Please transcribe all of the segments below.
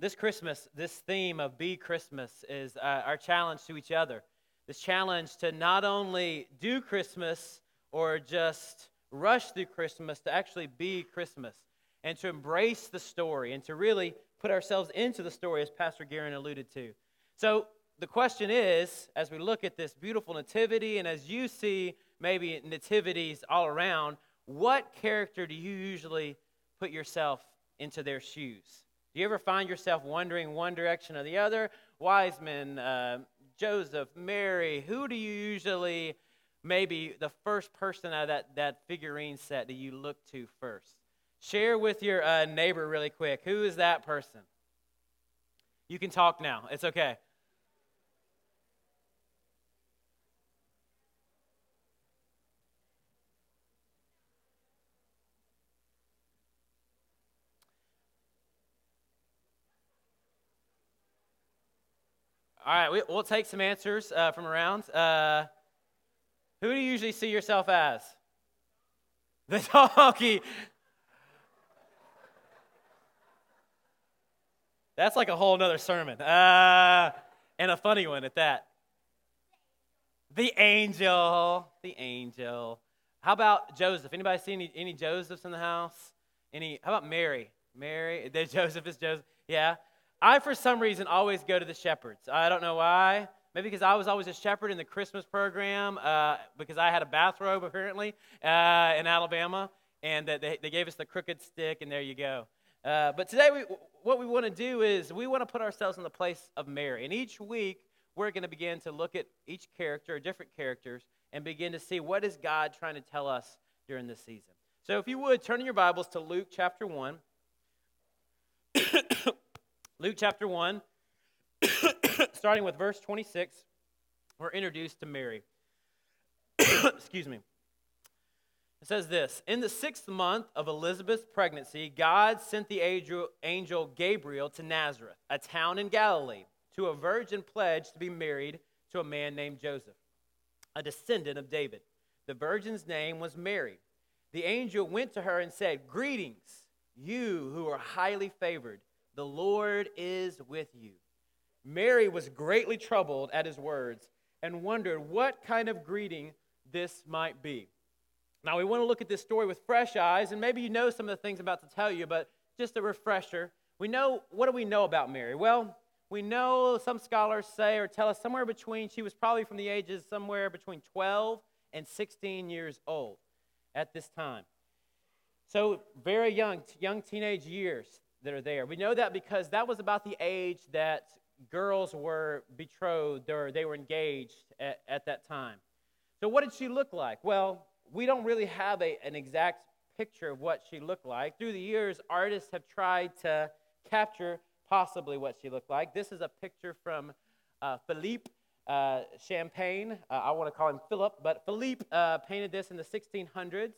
This Christmas, this theme of Be Christmas is our challenge to each other. This challenge to not only do Christmas or just rush through Christmas, to actually be Christmas and to embrace the story and to really put ourselves into the story, as Pastor Guerin alluded to. So the question is, as we look at this beautiful nativity and as you see maybe nativities all around, what character do you usually put yourself into their shoes? Do you ever find yourself wondering one direction or the other? Wise men, Joseph, Mary, who do you usually, maybe the first person out of that figurine set do you look to first? Share with your neighbor really quick. Who is that person? You can talk now. It's okay. All right, we'll take some answers from around. Who do you usually see yourself as? The donkey. That's like a whole nother sermon. And a funny one at that. The angel. The angel. How about Joseph? Anybody see any Josephs in the house? How about Mary? Mary. Joseph is Joseph. Yeah. I, for some reason, always go to the shepherds. I don't know why. Maybe because I was always a shepherd in the Christmas program because I had a bathrobe, apparently, in Alabama, and they gave us the crooked stick, and there you go. But today, what we want to do is we want to put ourselves in the place of Mary. And each week, we're going to begin to look at each character, or different characters, and begin to see what is God trying to tell us during this season. So if you would, turn in your Bibles to Luke chapter 1. Luke chapter 1, starting with verse 26, we're introduced to Mary. Excuse me. It says this, "In the 6th month of Elizabeth's pregnancy, God sent the angel Gabriel to Nazareth, a town in Galilee, to a virgin pledged to be married to a man named Joseph, a descendant of David. The virgin's name was Mary. The angel went to her and said, 'Greetings, you who are highly favored. The Lord is with you.' Mary was greatly troubled at his words and wondered what kind of greeting this might be." Now, we want to look at this story with fresh eyes, and maybe you know some of the things I'm about to tell you, but just a refresher. What do we know about Mary? Well, we know some scholars say or tell us she was probably from the ages somewhere between 12 and 16 years old at this time. So very young teenage years that are there. We know that because that was about the age that girls were betrothed or they were engaged at that time. So what did she look like? Well, we don't really have an exact picture of what she looked like. Through the years, artists have tried to capture possibly what she looked like. This is a picture from Philippe Champagne. I want to call him Philip, but Philippe painted this in the 1600s.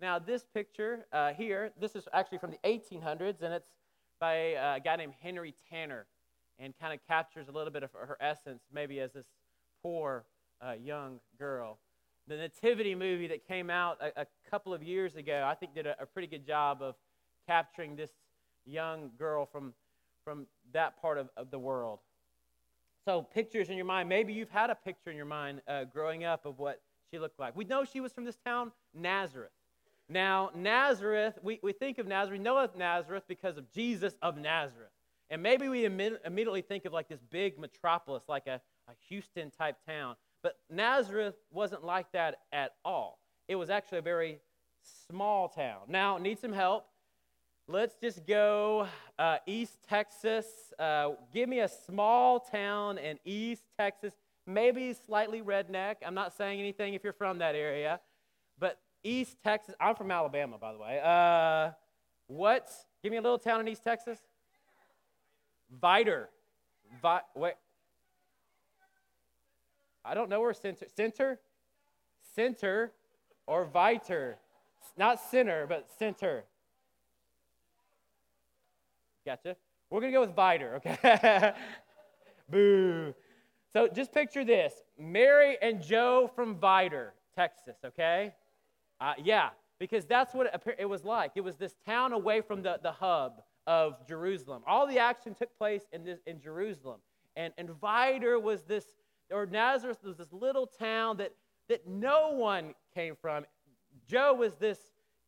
Now, this picture here, this is actually from the 1800s, and it's by a guy named Henry Tanner, and kind of captures a little bit of her essence, maybe as this poor young girl. The Nativity movie that came out a couple of years ago, I think did a pretty good job of capturing this young girl from that part of the world. So pictures in your mind, maybe you've had a picture in your mind growing up of what she looked like. We know she was from this town, Nazareth. Now, Nazareth, we think of Nazareth, we know of Nazareth because of Jesus of Nazareth. And maybe we immediately think of like this big metropolis, like a Houston-type town. But Nazareth wasn't like that at all. It was actually a very small town. Now, need some help. Let's just go East Texas. Give me a small town in East Texas, maybe slightly redneck. I'm not saying anything if you're from that area, but East Texas. I'm from Alabama, by the way. What? Give me a little town in East Texas. Vidor. Wait. I don't know where Center or Viter. Not center, but center. Gotcha. We're going to go with Vidor, okay? Boo. So just picture this. Mary and Joe from Vidor, Texas, okay? Because that's what it was like. It was this town away from the hub of Jerusalem. All the action took place in Jerusalem. And Vidor was this, or Nazareth was this little town that no one came from. Joe was this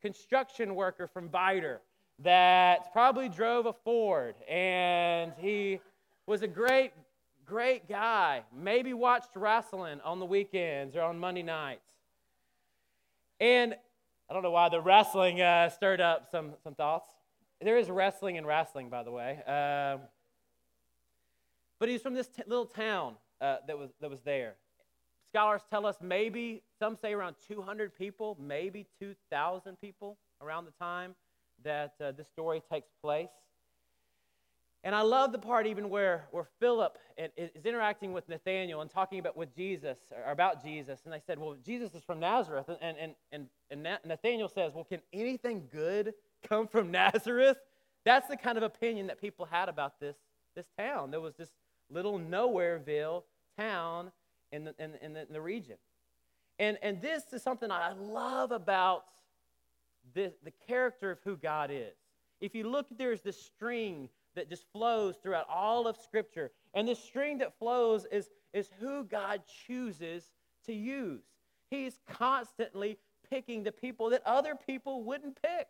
construction worker from Vidor that probably drove a Ford, and he was a great, great guy. Maybe watched wrestling on the weekends or on Monday nights. And I don't know why the wrestling stirred up some thoughts. There is wrestling and wrestling, by the way. But he's from this little town that was there. Scholars tell us maybe, some say around 200 people, maybe 2,000 people around the time that this story takes place. And I love the part even where Philip is interacting with Nathaniel and talking about with Jesus, or about Jesus. And they said, well, Jesus is from Nazareth. And Nathaniel says, well, can anything good come from Nazareth? That's the kind of opinion that people had about this town. There was this little Nowhereville town in the region. And this is something I love about the character of who God is. If you look, there's this string that just flows throughout all of Scripture. And this string that flows is who God chooses to use. He's constantly picking the people that other people wouldn't pick.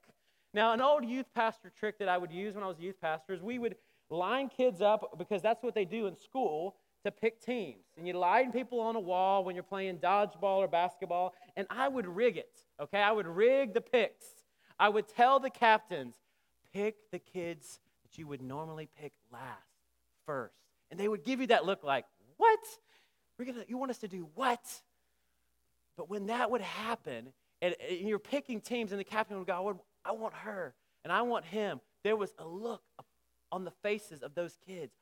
Now, an old youth pastor trick that I would use when I was a youth pastor is we would line kids up, because that's what they do in school, to pick teams. And you line people on a wall when you're playing dodgeball or basketball, and I would rig it, okay? I would rig the picks. I would tell the captains, pick the kids that you would normally pick last, first. And they would give you that look like, what? You want us to do what? But when that would happen, and you're picking teams, and the captain would go, I want her, and I want him. There was a look on the faces of those kids.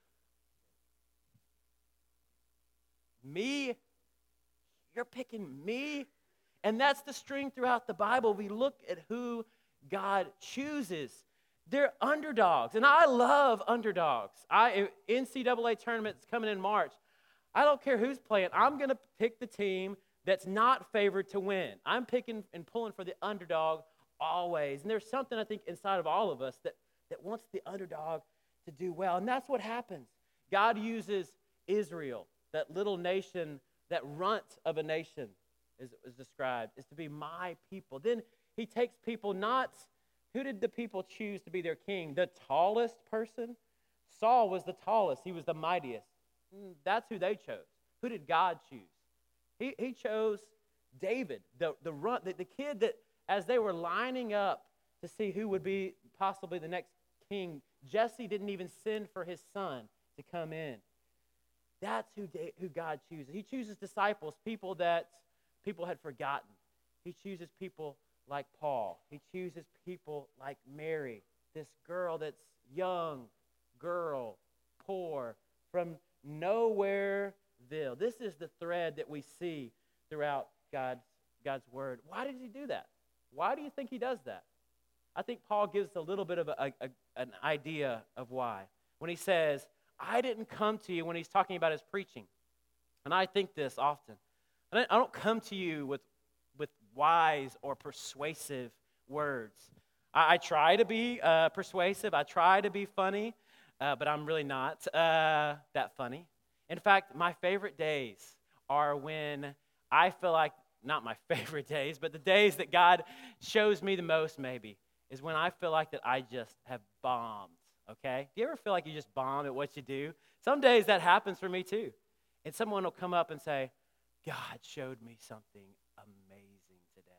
Me? You're picking me? And that's the string throughout the Bible. We look at who God chooses. They're underdogs, and I love underdogs. NCAA tournament's coming in March. I don't care who's playing. I'm going to pick the team that's not favored to win. I'm picking and pulling for the underdog always. And there's something, I think, inside of all of us that wants the underdog to do well. And that's what happens. God uses Israel, that little nation, that runt of a nation, is described, is to be my people. Then he takes people not... Who did the people choose to be their king? The tallest person? Saul was the tallest. He was the mightiest. That's who they chose. Who did God choose? He chose David, the kid that, as they were lining up to see who would be possibly the next king, Jesse didn't even send for his son to come in. That's who God chooses. He chooses disciples, people that people had forgotten. He chooses people like Paul. He chooses people like Mary, this girl that's young, girl, poor, from Nowhereville. This is the thread that we see throughout God's word. Why did he do that? Why do you think he does that? I think Paul gives a little bit of an idea of why. When he says, I didn't come to you, when he's talking about his preaching, and I think this often, I don't come to you with wise or persuasive words. I try to be persuasive. I try to be funny, but I'm really not that funny. In fact, my favorite days are when I feel like, not my favorite days, but the days that God shows me the most maybe, is when I feel like that I just have bombed, okay? Do you ever feel like you just bomb at what you do? Some days that happens for me too. And someone will come up and say, God showed me something amazing today.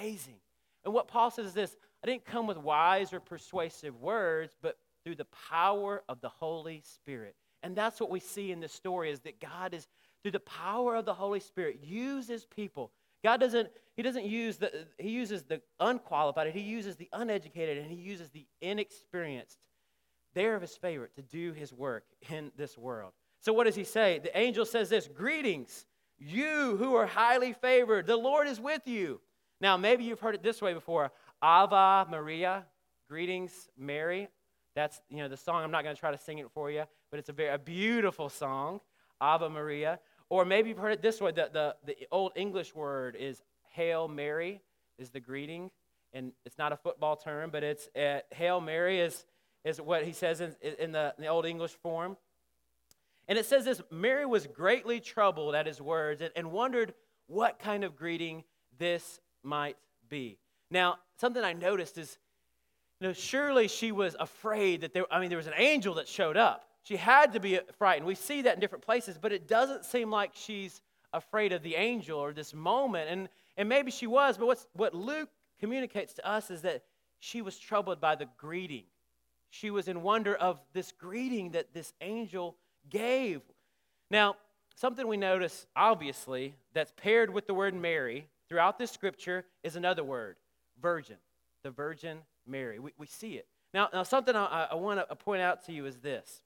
Amazing. And what Paul says is this, I didn't come with wise or persuasive words, but through the power of the Holy Spirit. And that's what we see in this story, is that God is, through the power of the Holy Spirit, uses people. God doesn't, he uses the unqualified, he uses the uneducated, and he uses the inexperienced. They're of his favorite to do his work in this world. So what does he say? The angel says this, greetings, you who are highly favored, the Lord is with you. Now, maybe you've heard it this way before. Ave Maria, greetings, Mary. That's, the song. I'm not going to try to sing it for you, but it's a beautiful song, Ave Maria. Or maybe you've heard it this way. The old English word is Hail Mary is the greeting. And it's not a football term, but it's Hail Mary is is what he says in the Old English form. And it says this: Mary was greatly troubled at his words and wondered what kind of greeting this might be. Now, something I noticed is, you know, surely she was afraid that there was an angel that showed up. She had to be frightened. We see that in different places, but it doesn't seem like she's afraid of the angel or this moment. And maybe she was, but what Luke communicates to us is that she was troubled by the greeting. She was in wonder of this greeting that this angel gave. Now, something we notice, obviously, that's paired with the word Mary throughout this scripture is another word, virgin, the Virgin Mary. We see it. Now something I want to point out to you is this,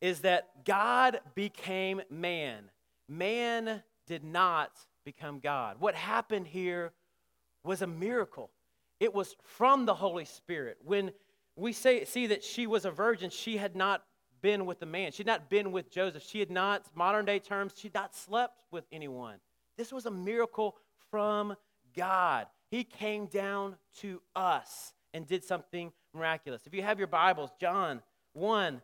is that God became man. Man did not become God. What happened here was a miracle. It was from the Holy Spirit. When we see that she was a virgin, she had not been with a man. She had not been with Joseph. She had not, modern day terms, she had not slept with anyone. This was a miracle from God. He came down to us and did something miraculous. If you have your Bibles, John 1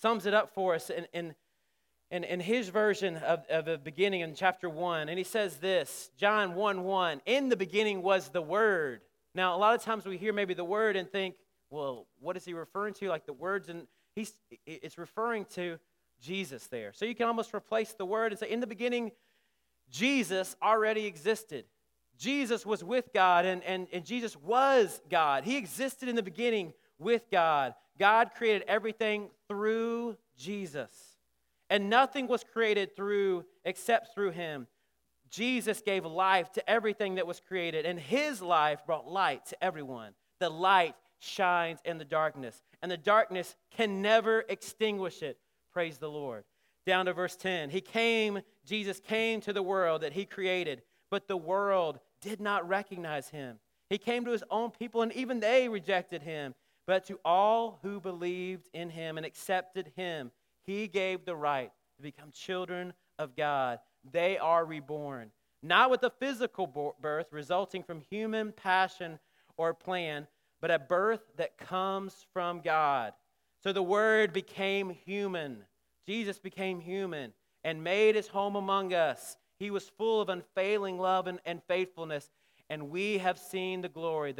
sums it up for us in his version of the beginning in chapter 1. And he says this, John 1:1, in the beginning was the Word. Now, a lot of times we hear maybe the Word and think, well, what is he referring to? Like the words, and it's referring to Jesus there. So you can almost replace the Word and say, in the beginning, Jesus already existed. Jesus was with God, and Jesus was God. He existed in the beginning with God. God created everything through Jesus. And nothing was created except through him. Jesus gave life to everything that was created, and his life brought light to everyone. The light shines in the darkness, and the darkness can never extinguish it. Praise the Lord. Down to verse 10. Jesus came to the world that he created, but the world did not recognize him. He came to his own people, and even they rejected him. But to all who believed in him and accepted him, he gave the right to become children of God. They are reborn, not with a physical birth resulting from human passion or plan, but a birth that comes from God. So the Word became human. Jesus became human and made his home among us. He was full of unfailing love and faithfulness, and we have seen the glory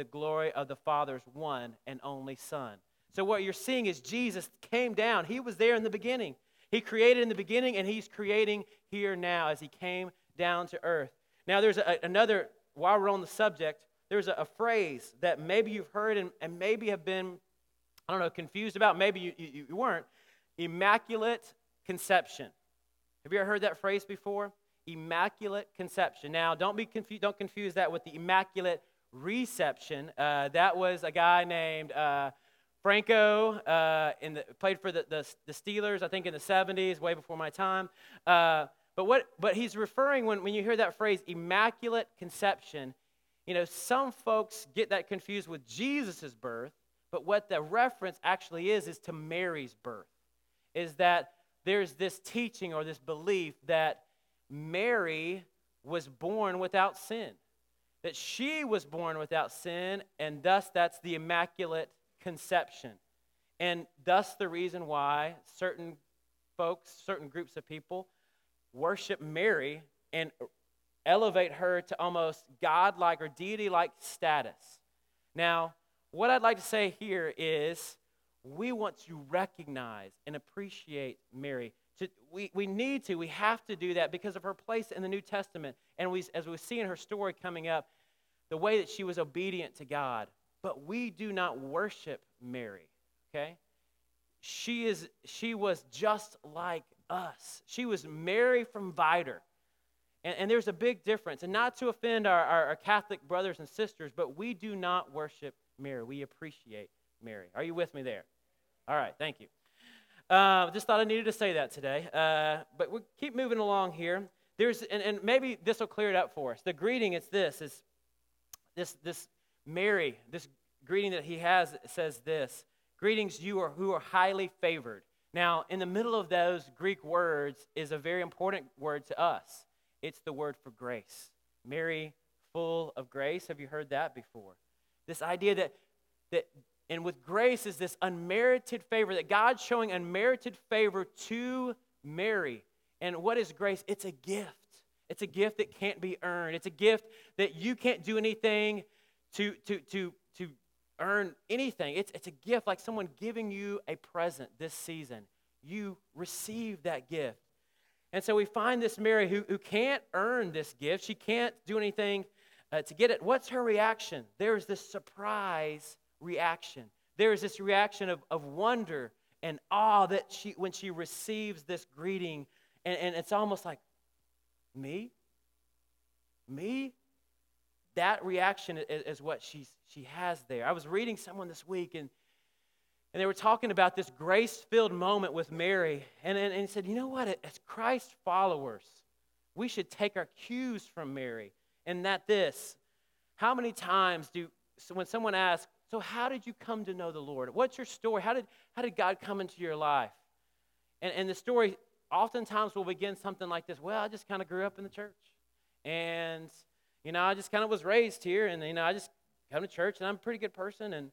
of the Father's one and only Son. So what you're seeing is Jesus came down. He was there in the beginning. He created in the beginning, and he's creating here now as he came down to earth. Now there's another, while we're on the subject, there's a phrase that maybe you've heard and maybe have been, I don't know, confused about. Maybe you weren't. Immaculate conception. Have you ever heard that phrase before? Immaculate conception. Now, don't confuse that with the immaculate reception. That was a guy named Franco, played for the Steelers, I think in the 70s, way before my time. But he's referring, when you hear that phrase, immaculate conception, you know, some folks get that confused with Jesus' birth, but what the reference actually is to Mary's birth, is that there's this teaching or this belief that Mary was born without sin, that she was born without sin, and thus that's the immaculate conception. And thus the reason why certain folks, certain groups of people worship Mary and elevate her to almost God-like or deity-like status. Now, what I'd like to say here is we want to recognize and appreciate Mary. We have to do that because of her place in the New Testament. And as we see in her story coming up, the way that she was obedient to God. But we do not worship Mary, okay? She was just like us. She was Mary from Vidor. And there's a big difference. And not to offend our Catholic brothers and sisters, but we do not worship Mary. We appreciate Mary. Are you with me there? All right, thank you. Just thought I needed to say that today. But we'll keep moving along here. And maybe this will clear it up for us. The greeting, it's this Mary, this greeting that he has says this: greetings you are who are highly favored. Now, in the middle of those Greek words is a very important word to us. It's the word for grace. Mary, full of grace. Have you heard that before? This idea that And with grace is this unmerited favor, that God's showing unmerited favor to Mary. And what is grace? It's a gift. It's a gift that can't be earned. It's a gift that you can't do anything to earn anything. It's a gift like someone giving you a present this season. You receive that gift. And so we find this Mary who can't earn this gift. She can't do anything to get it. What's her reaction? There's this surprise reaction. There is this reaction of wonder and awe that when she receives this greeting. And it's almost like, me? Me? That reaction is what she has there. I was reading someone this week, and they were talking about this grace-filled moment with Mary. And he said, you know what? As Christ followers, we should take our cues from Mary. And that this, how many times when someone asks, so how did you come to know the Lord? What's your story? How did God come into your life? And the story oftentimes will begin something like this. Well, I just kind of grew up in the church. And, you know, I just kind of was raised here. And, you know, I just come to church, and I'm a pretty good person.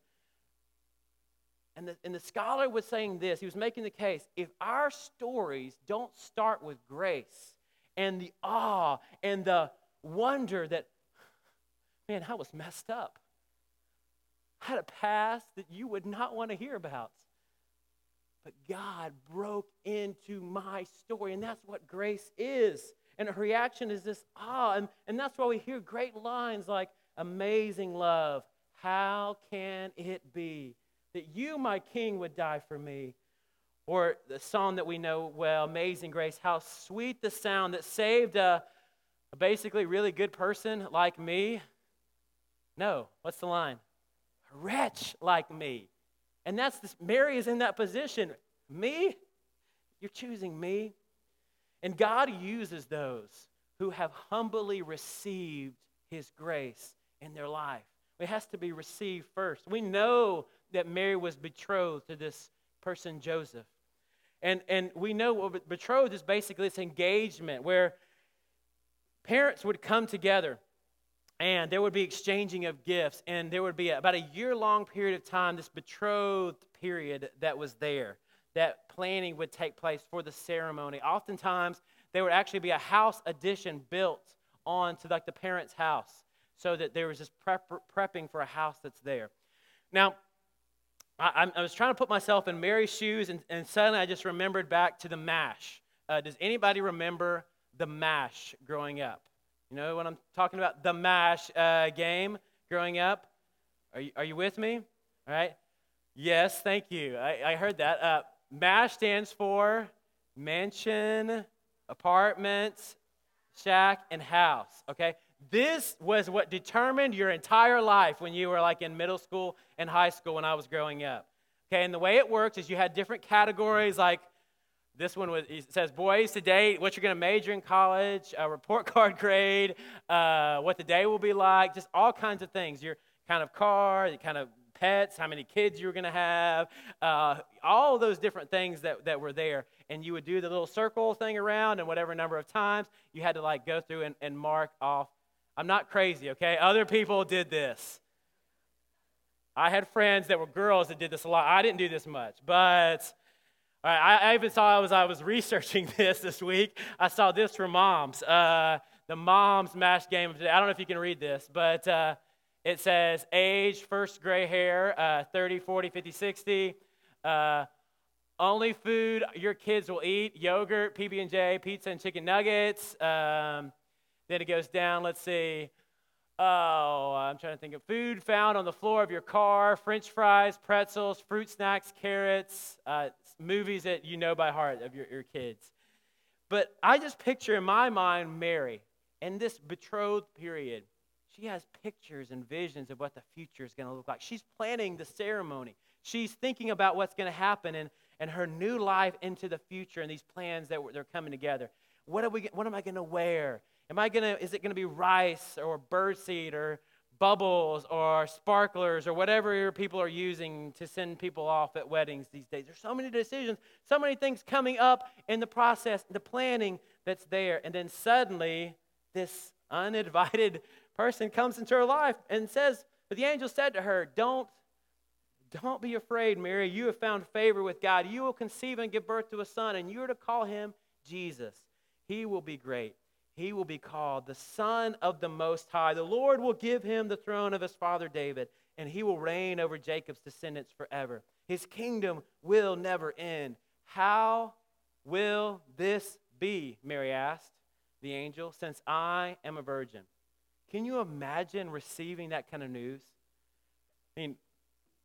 And the scholar was saying this. He was making the case, if our stories don't start with grace and the awe and the wonder that, man, I was messed up. I had a past that you would not want to hear about. But God broke into my story, and that's what grace is. And her reaction is this awe, and that's why we hear great lines like, amazing love, how can it be that you, my king, would die for me? Or the song that we know well, Amazing Grace, how sweet the sound that saved a basically really good person like me. No, what's the line? A wretch like me. And that's this. Mary is in that position. Me? You're choosing me. And God uses those who have humbly received his grace in their life. It has to be received first. We know that Mary was betrothed to this person, Joseph. And we know what betrothed is basically this engagement where parents would come together and there would be exchanging of gifts, and there would be about a year-long period of time, this betrothed period that was there, that planning would take place for the ceremony. Oftentimes, there would actually be a house addition built onto like the parents' house so that there was this prepping for a house that's there. Now, I was trying to put myself in Mary's shoes, and suddenly I just remembered back to the MASH. Does anybody remember the MASH growing up? You know what I'm talking about? The MASH game growing up? Are you with me? All right. Yes, thank you. I heard that. MASH stands for mansion, apartment, shack, and house, okay? This was what determined your entire life when you were like in middle school and high school when I was growing up. Okay, and the way it worked is you had different categories, like this one was, it says boys today, what you're going to major in college, a report card grade, what the day will be like, just all kinds of things. Your kind of car, your kind of pets, how many kids you were going to have, all those different things that were there. And you would do the little circle thing around, and whatever number of times you had to like go through and mark off. I'm not crazy, okay? Other people did this. I had friends that were girls that did this a lot. I didn't do this much, but all right, I even saw, as I was researching this week, I saw this for moms, the mom's MASH game of today. I don't know if you can read this, but it says age, first gray hair, 30, 40, 50, 60, only food your kids will eat, yogurt, PB&J, pizza, and chicken nuggets. Then it goes down, let's see, I'm trying to think of food found on the floor of your car, French fries, pretzels, fruit snacks, carrots, movies that you know by heart of your kids. But I just picture in my mind Mary, and this betrothed period, she has pictures and visions of what the future is going to look like. She's planning the ceremony. She's thinking about what's going to happen and her new life into the future and these plans that they're coming together. What am I going to wear? Is it going to be rice or birdseed or bubbles or sparklers or whatever people are using to send people off at weddings these days? There's so many decisions, so many things coming up in the process, the planning that's there. And then suddenly this uninvited person comes into her life and says, but the angel said to her, don't Don't be afraid, Mary. You have found favor with God. You will conceive and give birth to a son, and you are to call him Jesus. He will be great. He will be called the Son of the Most High. The Lord will give him the throne of his father David, and he will reign over Jacob's descendants forever. His kingdom will never end. How will this be, Mary asked the angel, since I am a virgin? Can you imagine receiving that kind of news? I mean,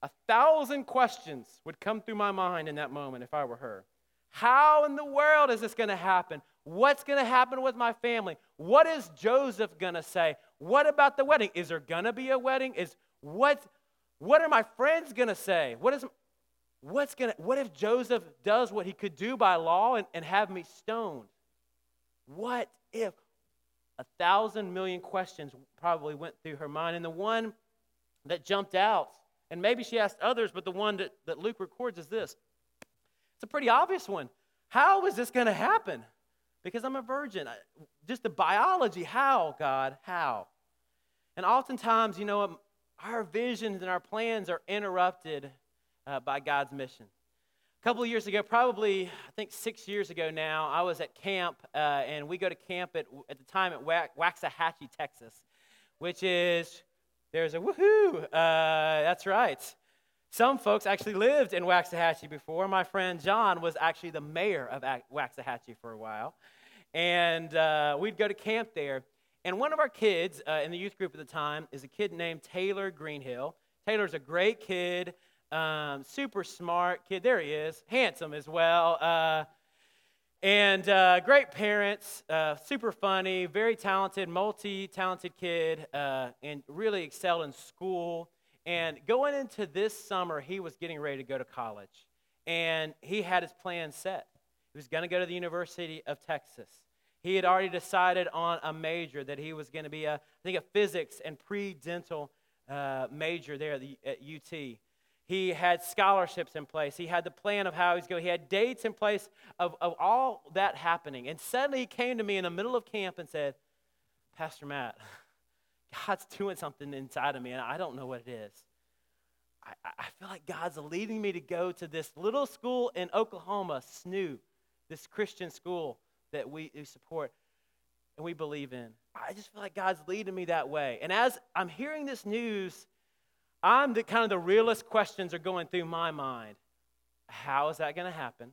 1,000 questions would come through my mind in that moment if I were her. How in the world is this going to happen? What's going to happen with my family? What is Joseph going to say? What about the wedding? Is there going to be a wedding? What are my friends going to say? What if Joseph does what he could do by law and have me stoned? What if? 1,000 million questions probably went through her mind. And the one that jumped out, and maybe she asked others, but the one that Luke records is this. It's a pretty obvious one. How is this going to happen? Because I'm a virgin. Just the biology. How, God? How? And oftentimes, you know, our visions and our plans are interrupted by God's mission. A couple of years ago, probably I think 6 years ago now, I was at camp, and we go to camp at the time at Waxahachie, Texas, which is, there's a woohoo. That's right. Some folks actually lived in Waxahachie before. My friend John was actually the mayor of Waxahachie for a while, and we'd go to camp there. And one of our kids in the youth group at the time is a kid named Taylor Greenhill. Taylor's a great kid. Super smart kid. There he is. Handsome as well. And great parents. Super funny. Very talented, multi-talented kid. And really excelled in school. And going into this summer, he was getting ready to go to college. And he had his plan set. He was going to go to the University of Texas. He had already decided on a major that he was going to be a physics and pre-dental major there at UT. He had scholarships in place. He had the plan of how he's going. He had dates in place of all that happening. And suddenly he came to me in the middle of camp and said, Pastor Matt, God's doing something inside of me, and I don't know what it is. I feel like God's leading me to go to this little school in Oklahoma, SNU, this Christian school that we support and we believe in. I just feel like God's leading me that way. And as I'm hearing this news, the realest questions are going through my mind. How is that going to happen?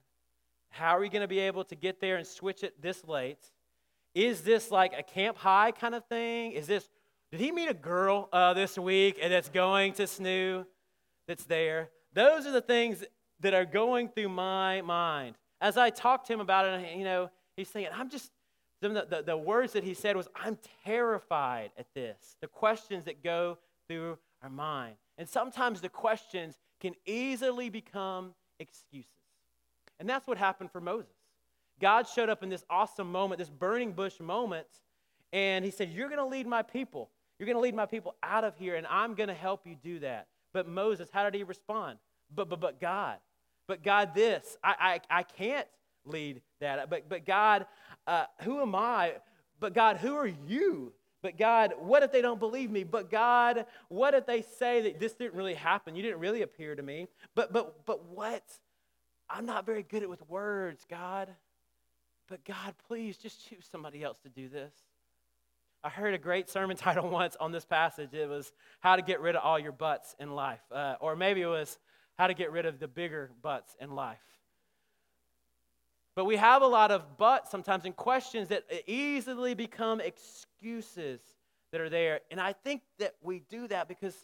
How are we going to be able to get there and switch it this late? Is this like a Camp High kind of thing? Did he meet a girl this week and that's going to SNU that's there? Those are the things that are going through my mind. As I talked to him about it, you know, he's thinking, the words that he said was, I'm terrified at this. The questions that go through our mind. And sometimes the questions can easily become excuses. And that's what happened for Moses. God showed up in this awesome moment, this burning bush moment, and he said, you're going to lead my people. You're going to lead my people out of here, and I'm going to help you do that. But Moses, how did he respond? But God. But God this. I can't lead that. But God, who am I? But God, who are you? But God, what if they don't believe me? But God, what if they say that this didn't really happen? You didn't really appear to me. But what? I'm not very good at with words, God. But God, please just choose somebody else to do this. I heard a great sermon title once on this passage. It was How to Get Rid of All Your Butts in Life. Or maybe it was How to Get Rid of the Bigger Butts in Life. But we have a lot of buts sometimes and questions that easily become excuses that are there. And I think that we do that because,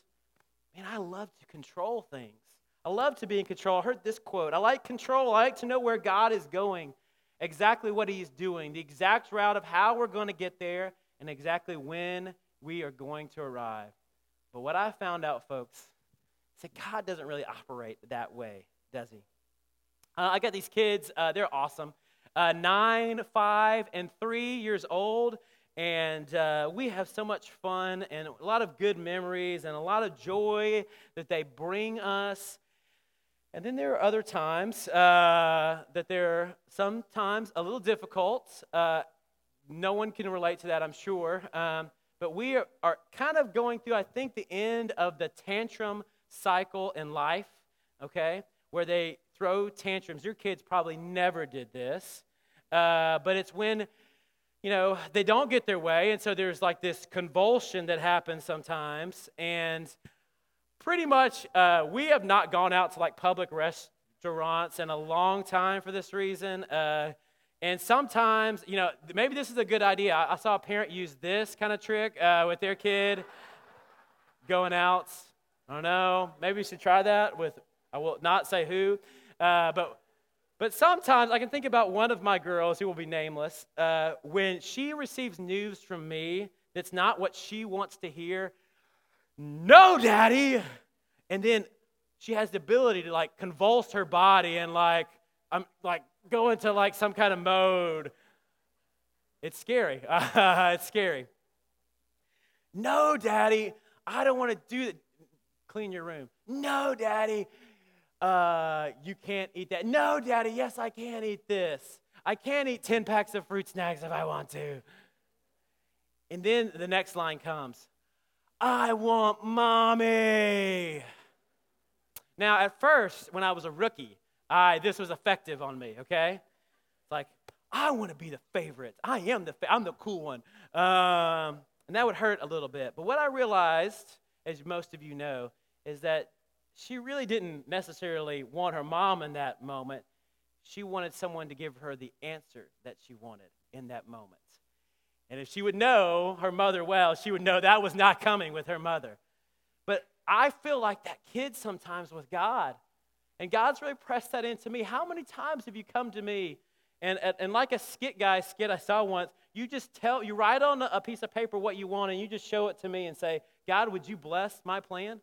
man, I love to control things. I love to be in control. I heard this quote. I like control. I like to know where God is going, exactly what he's doing, the exact route of how we're going to get there, and exactly when we are going to arrive. But what I found out, folks, is that God doesn't really operate that way, does he? I got these kids, they're awesome, 9, 5, and 3 years old, and we have so much fun and a lot of good memories and a lot of joy that they bring us. And then there are other times that they're sometimes a little difficult. No one can relate to that, I'm sure. But we are kind of going through, I think, the end of the tantrum cycle in life. okay, where they throw tantrums. Your kids probably never did this, but it's when, you know, they don't get their way, and so there's like this convulsion that happens sometimes, and pretty much we have not gone out to like public restaurants in a long time for this reason, and sometimes, you know, maybe this is a good idea. I saw a parent use this kind of trick with their kid going out. I don't know. Maybe we should try that with, I will not say who. But sometimes I can think about one of my girls who will be nameless. When she receives news from me that's not what she wants to hear, no, Daddy! And then she has the ability to like convulse her body and like, I'm like, go into like some kind of mode. It's scary. It's scary. No, Daddy, I don't want to do that. Clean your room. No, Daddy, you can't eat that. No, Daddy, yes, I can eat this. I can eat 10 packs of fruit snacks if I want to. And then the next line comes. I want Mommy. Now, at first, when I was a rookie, this was effective on me, okay? It's like, I want to be the favorite. I'm the cool one. And that would hurt a little bit. But what I realized, as most of you know, is that she really didn't necessarily want her mom in that moment. She wanted someone to give her the answer that she wanted in that moment. And if she would know her mother well, she would know that was not coming with her mother. But I feel like that kid sometimes with God. And God's really pressed that into me. How many times have you come to me, and like a skit I saw once, you write on a piece of paper what you want, and you just show it to me and say, God, would you bless my plan?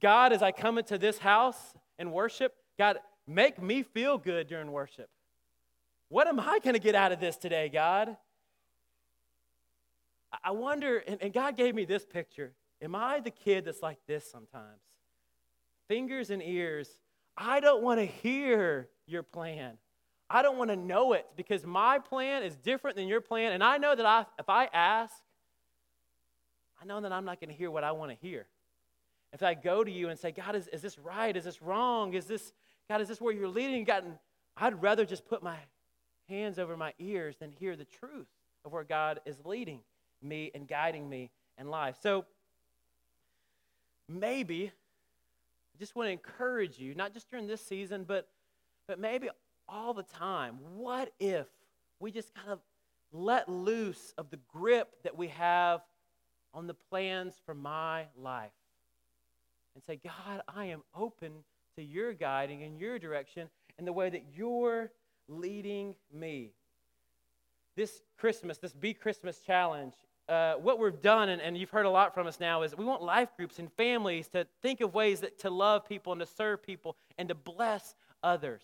God, as I come into this house and worship, God, make me feel good during worship. What am I going to get out of this today, God? I wonder, and God gave me this picture. Am I the kid that's like this sometimes? Fingers and ears. I don't want to hear your plan. I don't want to know it because my plan is different than your plan. And I know that if I ask, I know that I'm not going to hear what I want to hear. If I go to you and say, God, is this right? Is this wrong? Is this where you're leading? God, I'd rather just put my hands over my ears than hear the truth of where God is leading me and guiding me in life. So, maybe, I just want to encourage you, not just during this season, but maybe all the time, what if we just kind of let loose of the grip that we have on the plans for my life and say, God, I am open to your guiding and your direction and the way that you're leading me. This Christmas, this Be Christmas challenge, what we've done, and you've heard a lot from us now, is we want life groups and families to think of ways that to love people and to serve people and to bless others.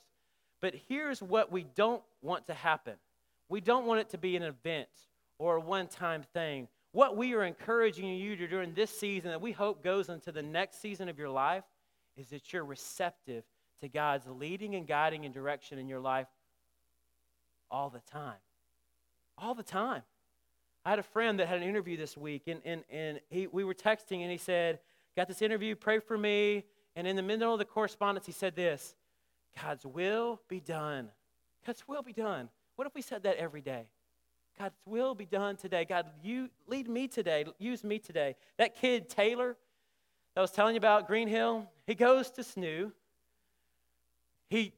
But here's what we don't want to happen. We don't want it to be an event or a one-time thing. What we are encouraging you to do during this season that we hope goes into the next season of your life is that you're receptive to God's leading and guiding and direction in your life all the time. All the time. I had a friend that had an interview this week, and we were texting, and he said, got this interview, pray for me. And in the middle of the correspondence, he said this, God's will be done. God's will be done. What if we said that every day? God's will be done today. God, you lead me today. Use me today. That kid, Taylor, that I was telling you about, Greenhill, he goes to SNU. He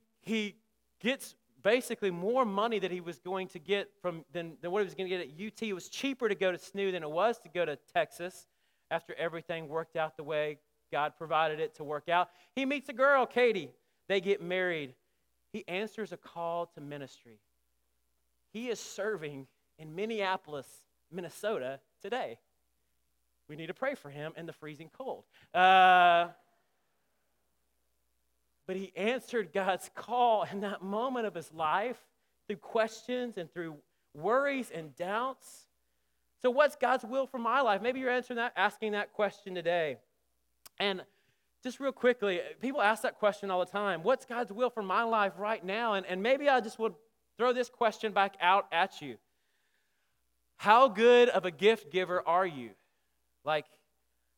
gets basically more money that he was going to get than what he was going to get at UT. It was cheaper to go to SNU than it was to go to Texas after everything worked out the way God provided it to work out. He meets a girl, Katie. They get married. He answers a call to ministry. He is serving in Minneapolis, Minnesota today. We need to pray for him in the freezing cold. But he answered God's call in that moment of his life through questions and through worries and doubts. So what's God's will for my life? Maybe you're asking that question today. And just real quickly, people ask that question all the time. What's God's will for my life right now? And maybe I just would throw this question back out at you. How good of a gift giver are you? Like,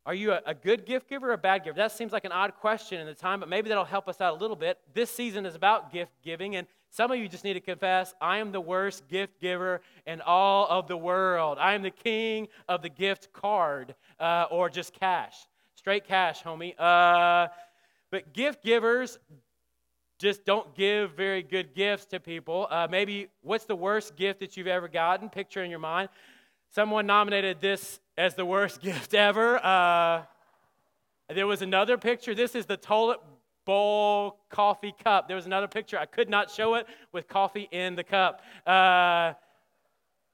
Are you a good gift giver or a bad giver? That seems like an odd question in the time, but maybe that'll help us out a little bit. This season is about gift giving, and some of you just need to confess, I am the worst gift giver in all of the world. I am the king of the gift card or just cash. Straight cash, homie. But gift givers just don't give very good gifts to people. Maybe what's the worst gift that you've ever gotten? Picture in your mind. Someone nominated this as the worst gift ever. There was another picture. This is the toilet bowl coffee cup. There was another picture. I could not show it with coffee in the cup.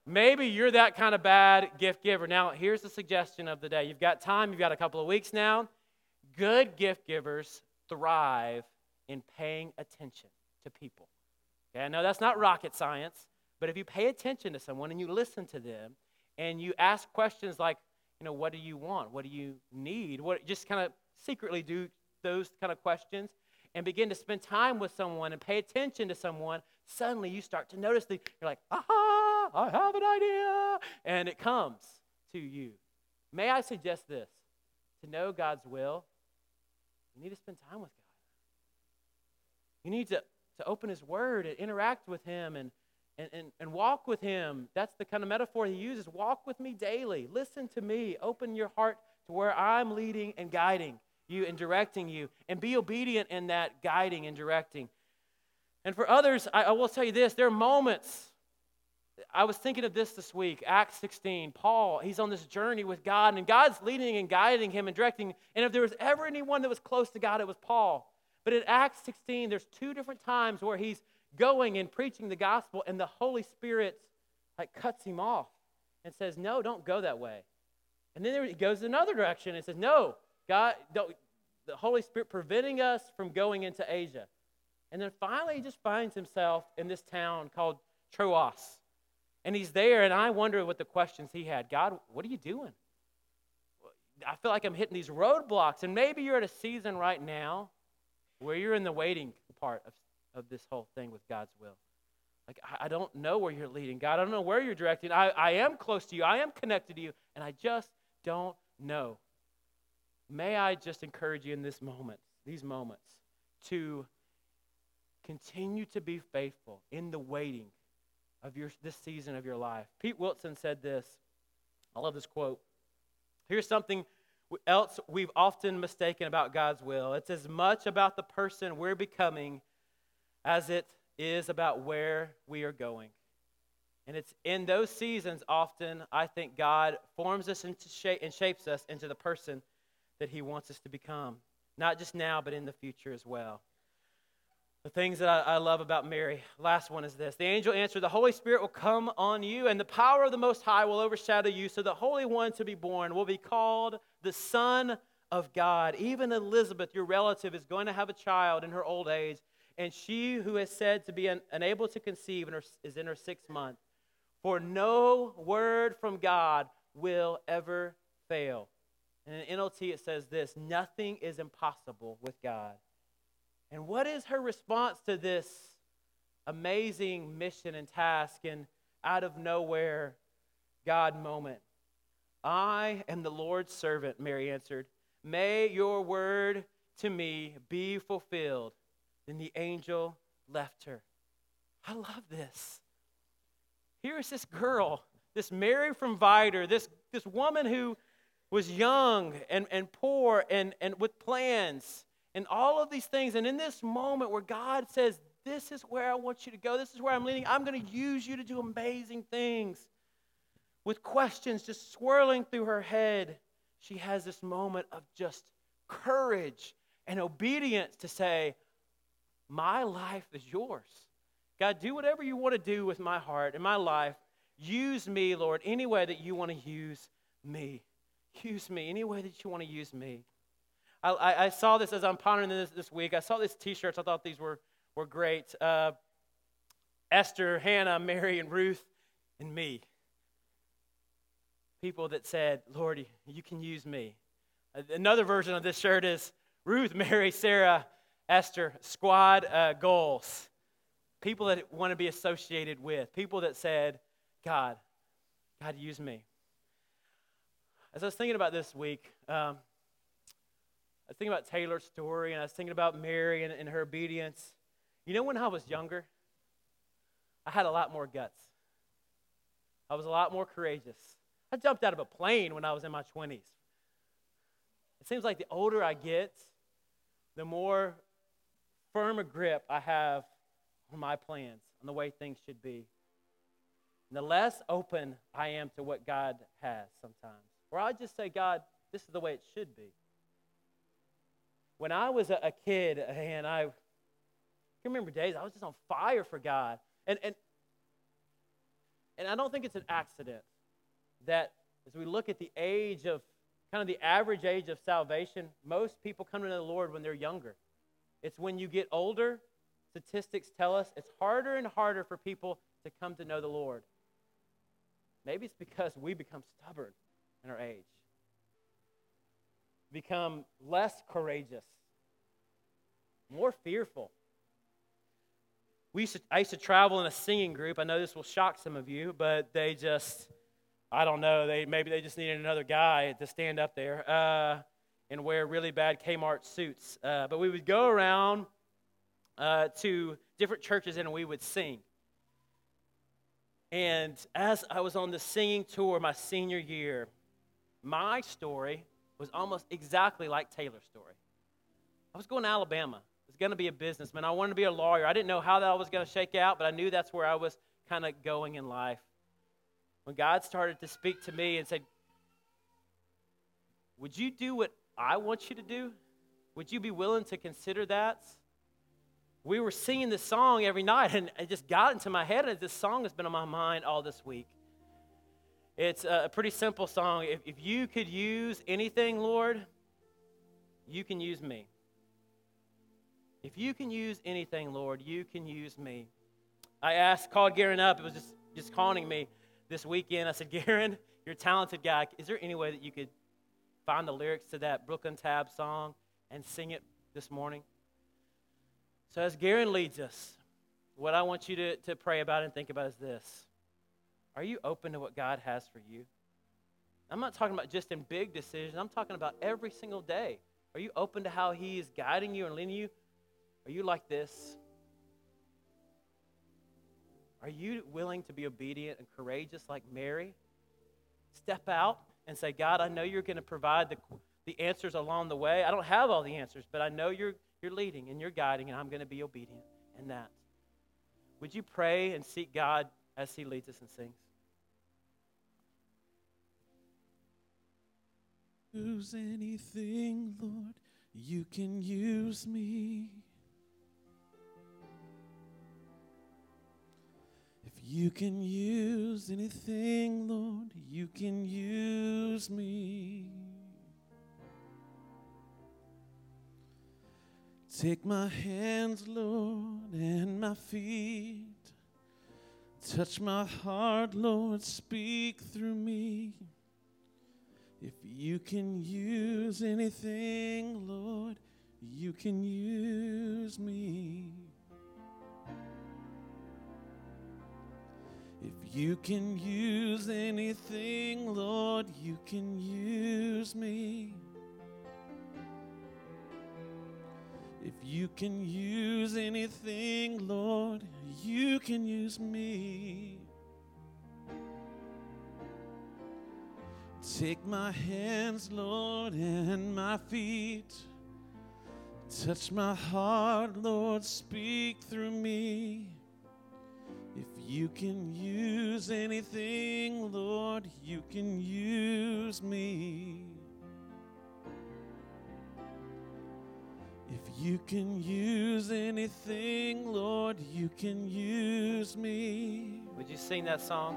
Maybe you're that kind of bad gift giver. Now, here's the suggestion of the day. You've got time. You've got a couple of weeks now. Good gift givers thrive in paying attention to people. Okay, I know that's not rocket science, but if you pay attention to someone and you listen to them, and you ask questions like, you know, what do you want? What do you need? What, just kind of secretly do those kind of questions and begin to spend time with someone and pay attention to someone. Suddenly you start to notice you're like, aha, I have an idea. And it comes to you. May I suggest this? To know God's will, you need to spend time with God. You need to open his word and interact with him and walk with him. That's the kind of metaphor he uses. Walk with me daily. Listen to me. Open your heart to where I'm leading and guiding you and directing you. And be obedient in that guiding and directing. And for others, I will tell you this. There are moments. I was thinking of this week. Acts 16. Paul, he's on this journey with God. And God's leading and guiding him and directing. And if there was ever anyone that was close to God, it was Paul. But in Acts 16, there's two different times where he's going and preaching the gospel, and the Holy Spirit cuts him off and says, no, don't go that way. And then he goes another direction and says, no, God, don't. The Holy Spirit preventing us from going into Asia. And then finally he just finds himself in this town called Troas. And he's there, and I wonder what the questions he had. God, what are you doing? I feel like I'm hitting these roadblocks. And maybe you're at a season right now where you're in the waiting part of this whole thing with God's will. Like, I don't know where you're leading, God. I don't know where you're directing. I am close to you. I am connected to you, and I just don't know. May I just encourage you in this moment, these moments, to continue to be faithful in the waiting of this season of your life. Pete Wilson said this. I love this quote. Here's something else we've often mistaken about God's will. It's as much about the person we're becoming as it is about where we are going. And it's in those seasons often, I think, God forms us into shape and shapes us into the person that he wants us to become. Not just now, but in the future as well. The things that I love about Mary, last one is this. The angel answered, the Holy Spirit will come on you, and the power of the Most High will overshadow you, so the Holy One to be born will be called the Son of God. Even Elizabeth, your relative, is going to have a child in her old age, and she who is said to be unable to conceive is in her 6th month. For no word from God will ever fail. And in NLT it says this, nothing is impossible with God. And what is her response to this amazing mission and task and out of nowhere God moment? I am the Lord's servant, Mary answered. May your word to me be fulfilled. Then the angel left her. I love this. Here is this girl, this Mary from Vidor, this woman who was young and poor and with plans and all of these things. And in this moment where God says, this is where I want you to go. This is where I'm leading. I'm going to use you to do amazing things. With questions just swirling through her head, she has this moment of just courage and obedience to say, my life is yours. God, do whatever you want to do with my heart and my life. Use me, Lord, any way that you want to use me. Use me any way that you want to use me. I saw this as I'm pondering this week. I saw these T-shirts. I thought these were great. Esther, Hannah, Mary, and Ruth, and me. People that said, Lord, you can use me. Another version of this shirt is Ruth, Mary, Sarah, Esther, squad goals, people that want to be associated with, people that said, God, use me. as I was thinking about this week, I was thinking about Taylor's story, and I was thinking about Mary and her obedience. You know, when I was younger, I had a lot more guts. I was a lot more courageous. I jumped out of a plane when I was in my 20s. It seems like the older I get, the more firm a grip I have on my plans, on the way things should be. And the less open I am to what God has sometimes. Or I'll just say, God, this is the way it should be. When I was a kid, and I can remember days, I was just on fire for God. And I don't think it's an accident that as we look at the age of, kind of the average age of salvation, most people come to know the Lord when they're younger. It's when you get older, statistics tell us, it's harder and harder for people to come to know the Lord. Maybe it's because we become stubborn in our age, become less courageous, more fearful. I used to travel in a singing group. I know this will shock some of you, but they just, I don't know, maybe they just needed another guy to stand up there and wear really bad Kmart suits. But we would go around to different churches and we would sing. And as I was on the singing tour my senior year, my story was almost exactly like Taylor's story. I was going to Alabama. I was going to be a businessman. I wanted to be a lawyer. I didn't know how that was going to shake out, but I knew that's where I was kind of going in life. When God started to speak to me and said, would you do what I want you to do? Would you be willing to consider that? We were singing this song every night, and it just got into my head, and this song has been on my mind all this week. It's a pretty simple song. If you could use anything, Lord, you can use me. If you can use anything, Lord, you can use me. I called Garen up. It was just calling me this weekend. I said, Garen, you're a talented guy. Is there any way that you could find the lyrics to that Brooklyn Tab song and sing it this morning? So as Garen leads us, what I want you to pray about and think about is this. Are you open to what God has for you? I'm not talking about just in big decisions. I'm talking about every single day. Are you open to how he is guiding you and leading you? Are you like this? Are you willing to be obedient and courageous like Mary? Step out and say, God, I know you're going to provide the answers along the way. I don't have all the answers, but I know you're leading and you're guiding, and I'm going to be obedient in that. Would you pray and seek God as he leads us and sings? Use anything, Lord, you can use me. If you can use anything, Lord, you can use me. Take my hands, Lord, and my feet. Touch my heart, Lord, speak through me. If you can use anything, Lord, you can use me. If you can use anything, Lord, you can use me. If you can use anything, Lord, you can use me. Take my hands, Lord, and my feet. Touch my heart, Lord, speak through me. If you can use anything, Lord, you can use me. If you can use anything, Lord, you can use me. Would you sing that song?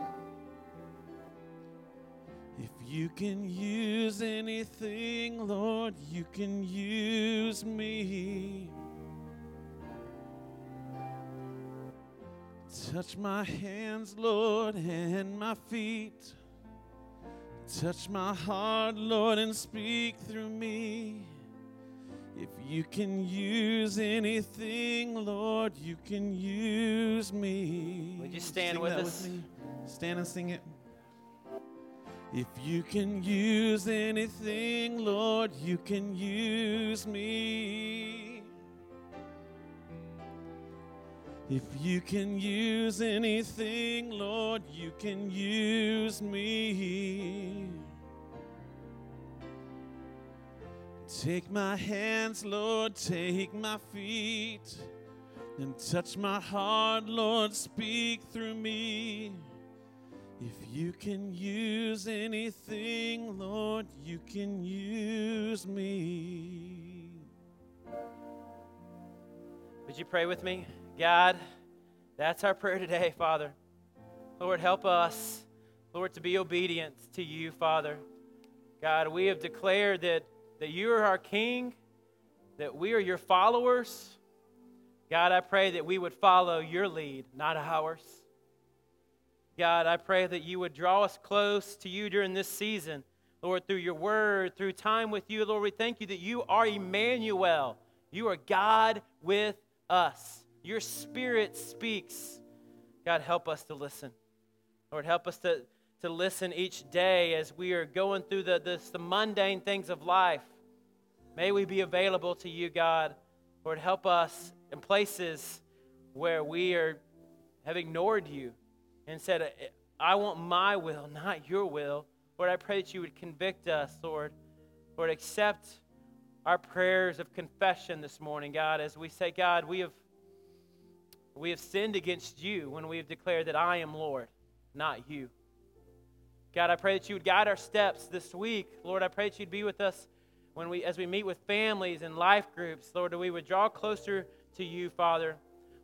If you can use anything, Lord, you can use me. Touch my hands, Lord, and my feet. Touch my heart, Lord, and speak through me. If you can use anything, Lord, you can use me. Would you stand with us? Stand and sing it. If you can use anything, Lord, you can use me. If you can use anything, Lord, you can use me. Take my hands, Lord, take my feet, and touch my heart, Lord, speak through me. If you can use anything, Lord, you can use me. Would you pray with me? God, that's our prayer today, Father. Lord, help us, Lord, to be obedient to you, Father. God, we have declared that you are our King, that we are your followers. God, I pray that we would follow your lead, not ours. God, I pray that you would draw us close to you during this season, Lord, through your word, through time with you. Lord, we thank you that you are Emmanuel. You are God with us. Your Spirit speaks. God, help us to listen. Lord, help us to listen each day as we are going through the mundane things of life. May we be available to you, God. Lord, help us in places where we have ignored you and said, I want my will, not your will. Lord, I pray that you would convict us, Lord. Lord, accept our prayers of confession this morning, God, as we say, God, we have sinned against you when we have declared that I am Lord, not you. God, I pray that you would guide our steps this week. Lord, I pray that you'd be with us as we meet with families and life groups. Lord, that we would draw closer to you, Father.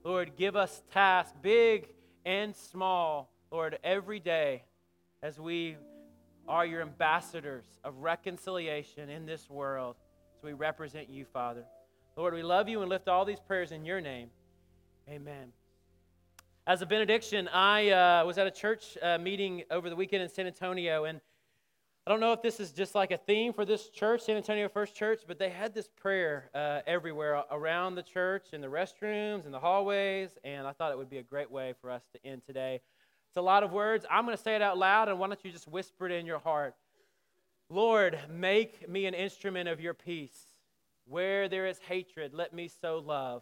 Lord, give us tasks, big and small, Lord, every day as we are your ambassadors of reconciliation in this world. So we represent you, Father. Lord, we love you and lift all these prayers in your name. Amen. As a benediction, I was at a church meeting over the weekend in San Antonio, and I don't know if this is just like a theme for this church, San Antonio First Church, but they had this prayer everywhere around the church, in the restrooms, in the hallways, and I thought it would be a great way for us to end today. It's a lot of words. I'm going to say it out loud, and why don't you just whisper it in your heart. Lord, make me an instrument of your peace. Where there is hatred, let me sow love.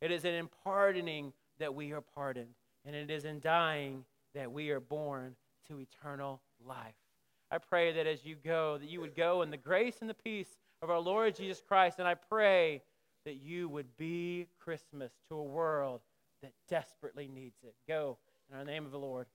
It is in pardoning that we are pardoned. And it is in dying that we are born to eternal life. I pray that as you go, that you would go in the grace and the peace of our Lord Jesus Christ. And I pray that you would be Christmas to a world that desperately needs it. Go in the name of the Lord.